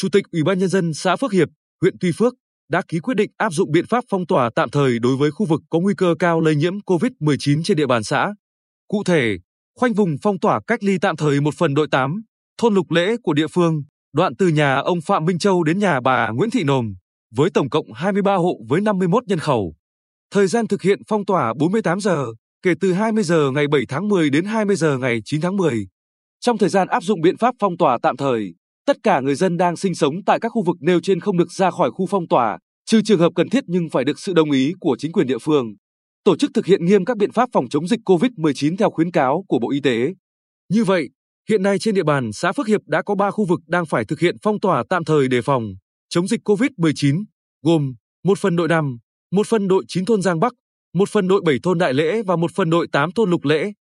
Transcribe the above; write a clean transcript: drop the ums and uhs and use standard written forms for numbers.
Chủ tịch Ủy ban Nhân dân xã Phước Hiệp, huyện Tuy Phước đã ký quyết định áp dụng biện pháp phong tỏa tạm thời đối với khu vực có nguy cơ cao lây nhiễm COVID-19 trên địa bàn xã. Cụ thể, khoanh vùng phong tỏa cách ly tạm thời một phần đội 8, thôn Lục Lễ của địa phương, đoạn từ nhà ông Phạm Minh Châu đến nhà bà Nguyễn Thị Nồm, với tổng cộng 23 hộ với 51 nhân khẩu. Thời gian thực hiện phong tỏa 48 giờ, kể từ 20 giờ ngày 7 tháng 10 đến 20 giờ ngày 9 tháng 10. Trong thời gian áp dụng biện pháp phong tỏa tạm thời, tất cả người dân đang sinh sống tại các khu vực nêu trên không được ra khỏi khu phong tỏa, trừ trường hợp cần thiết nhưng phải được sự đồng ý của chính quyền địa phương. Tổ chức thực hiện nghiêm các biện pháp phòng chống dịch COVID-19 theo khuyến cáo của Bộ Y tế. Như vậy, hiện nay trên địa bàn xã Phước Hiệp đã có 3 khu vực đang phải thực hiện phong tỏa tạm thời để phòng chống dịch COVID-19, gồm một phân đội 5, một phân đội 9 thôn Giang Bắc, một phân đội 7 thôn Đại Lễ và một phân đội 8 thôn Lục Lễ.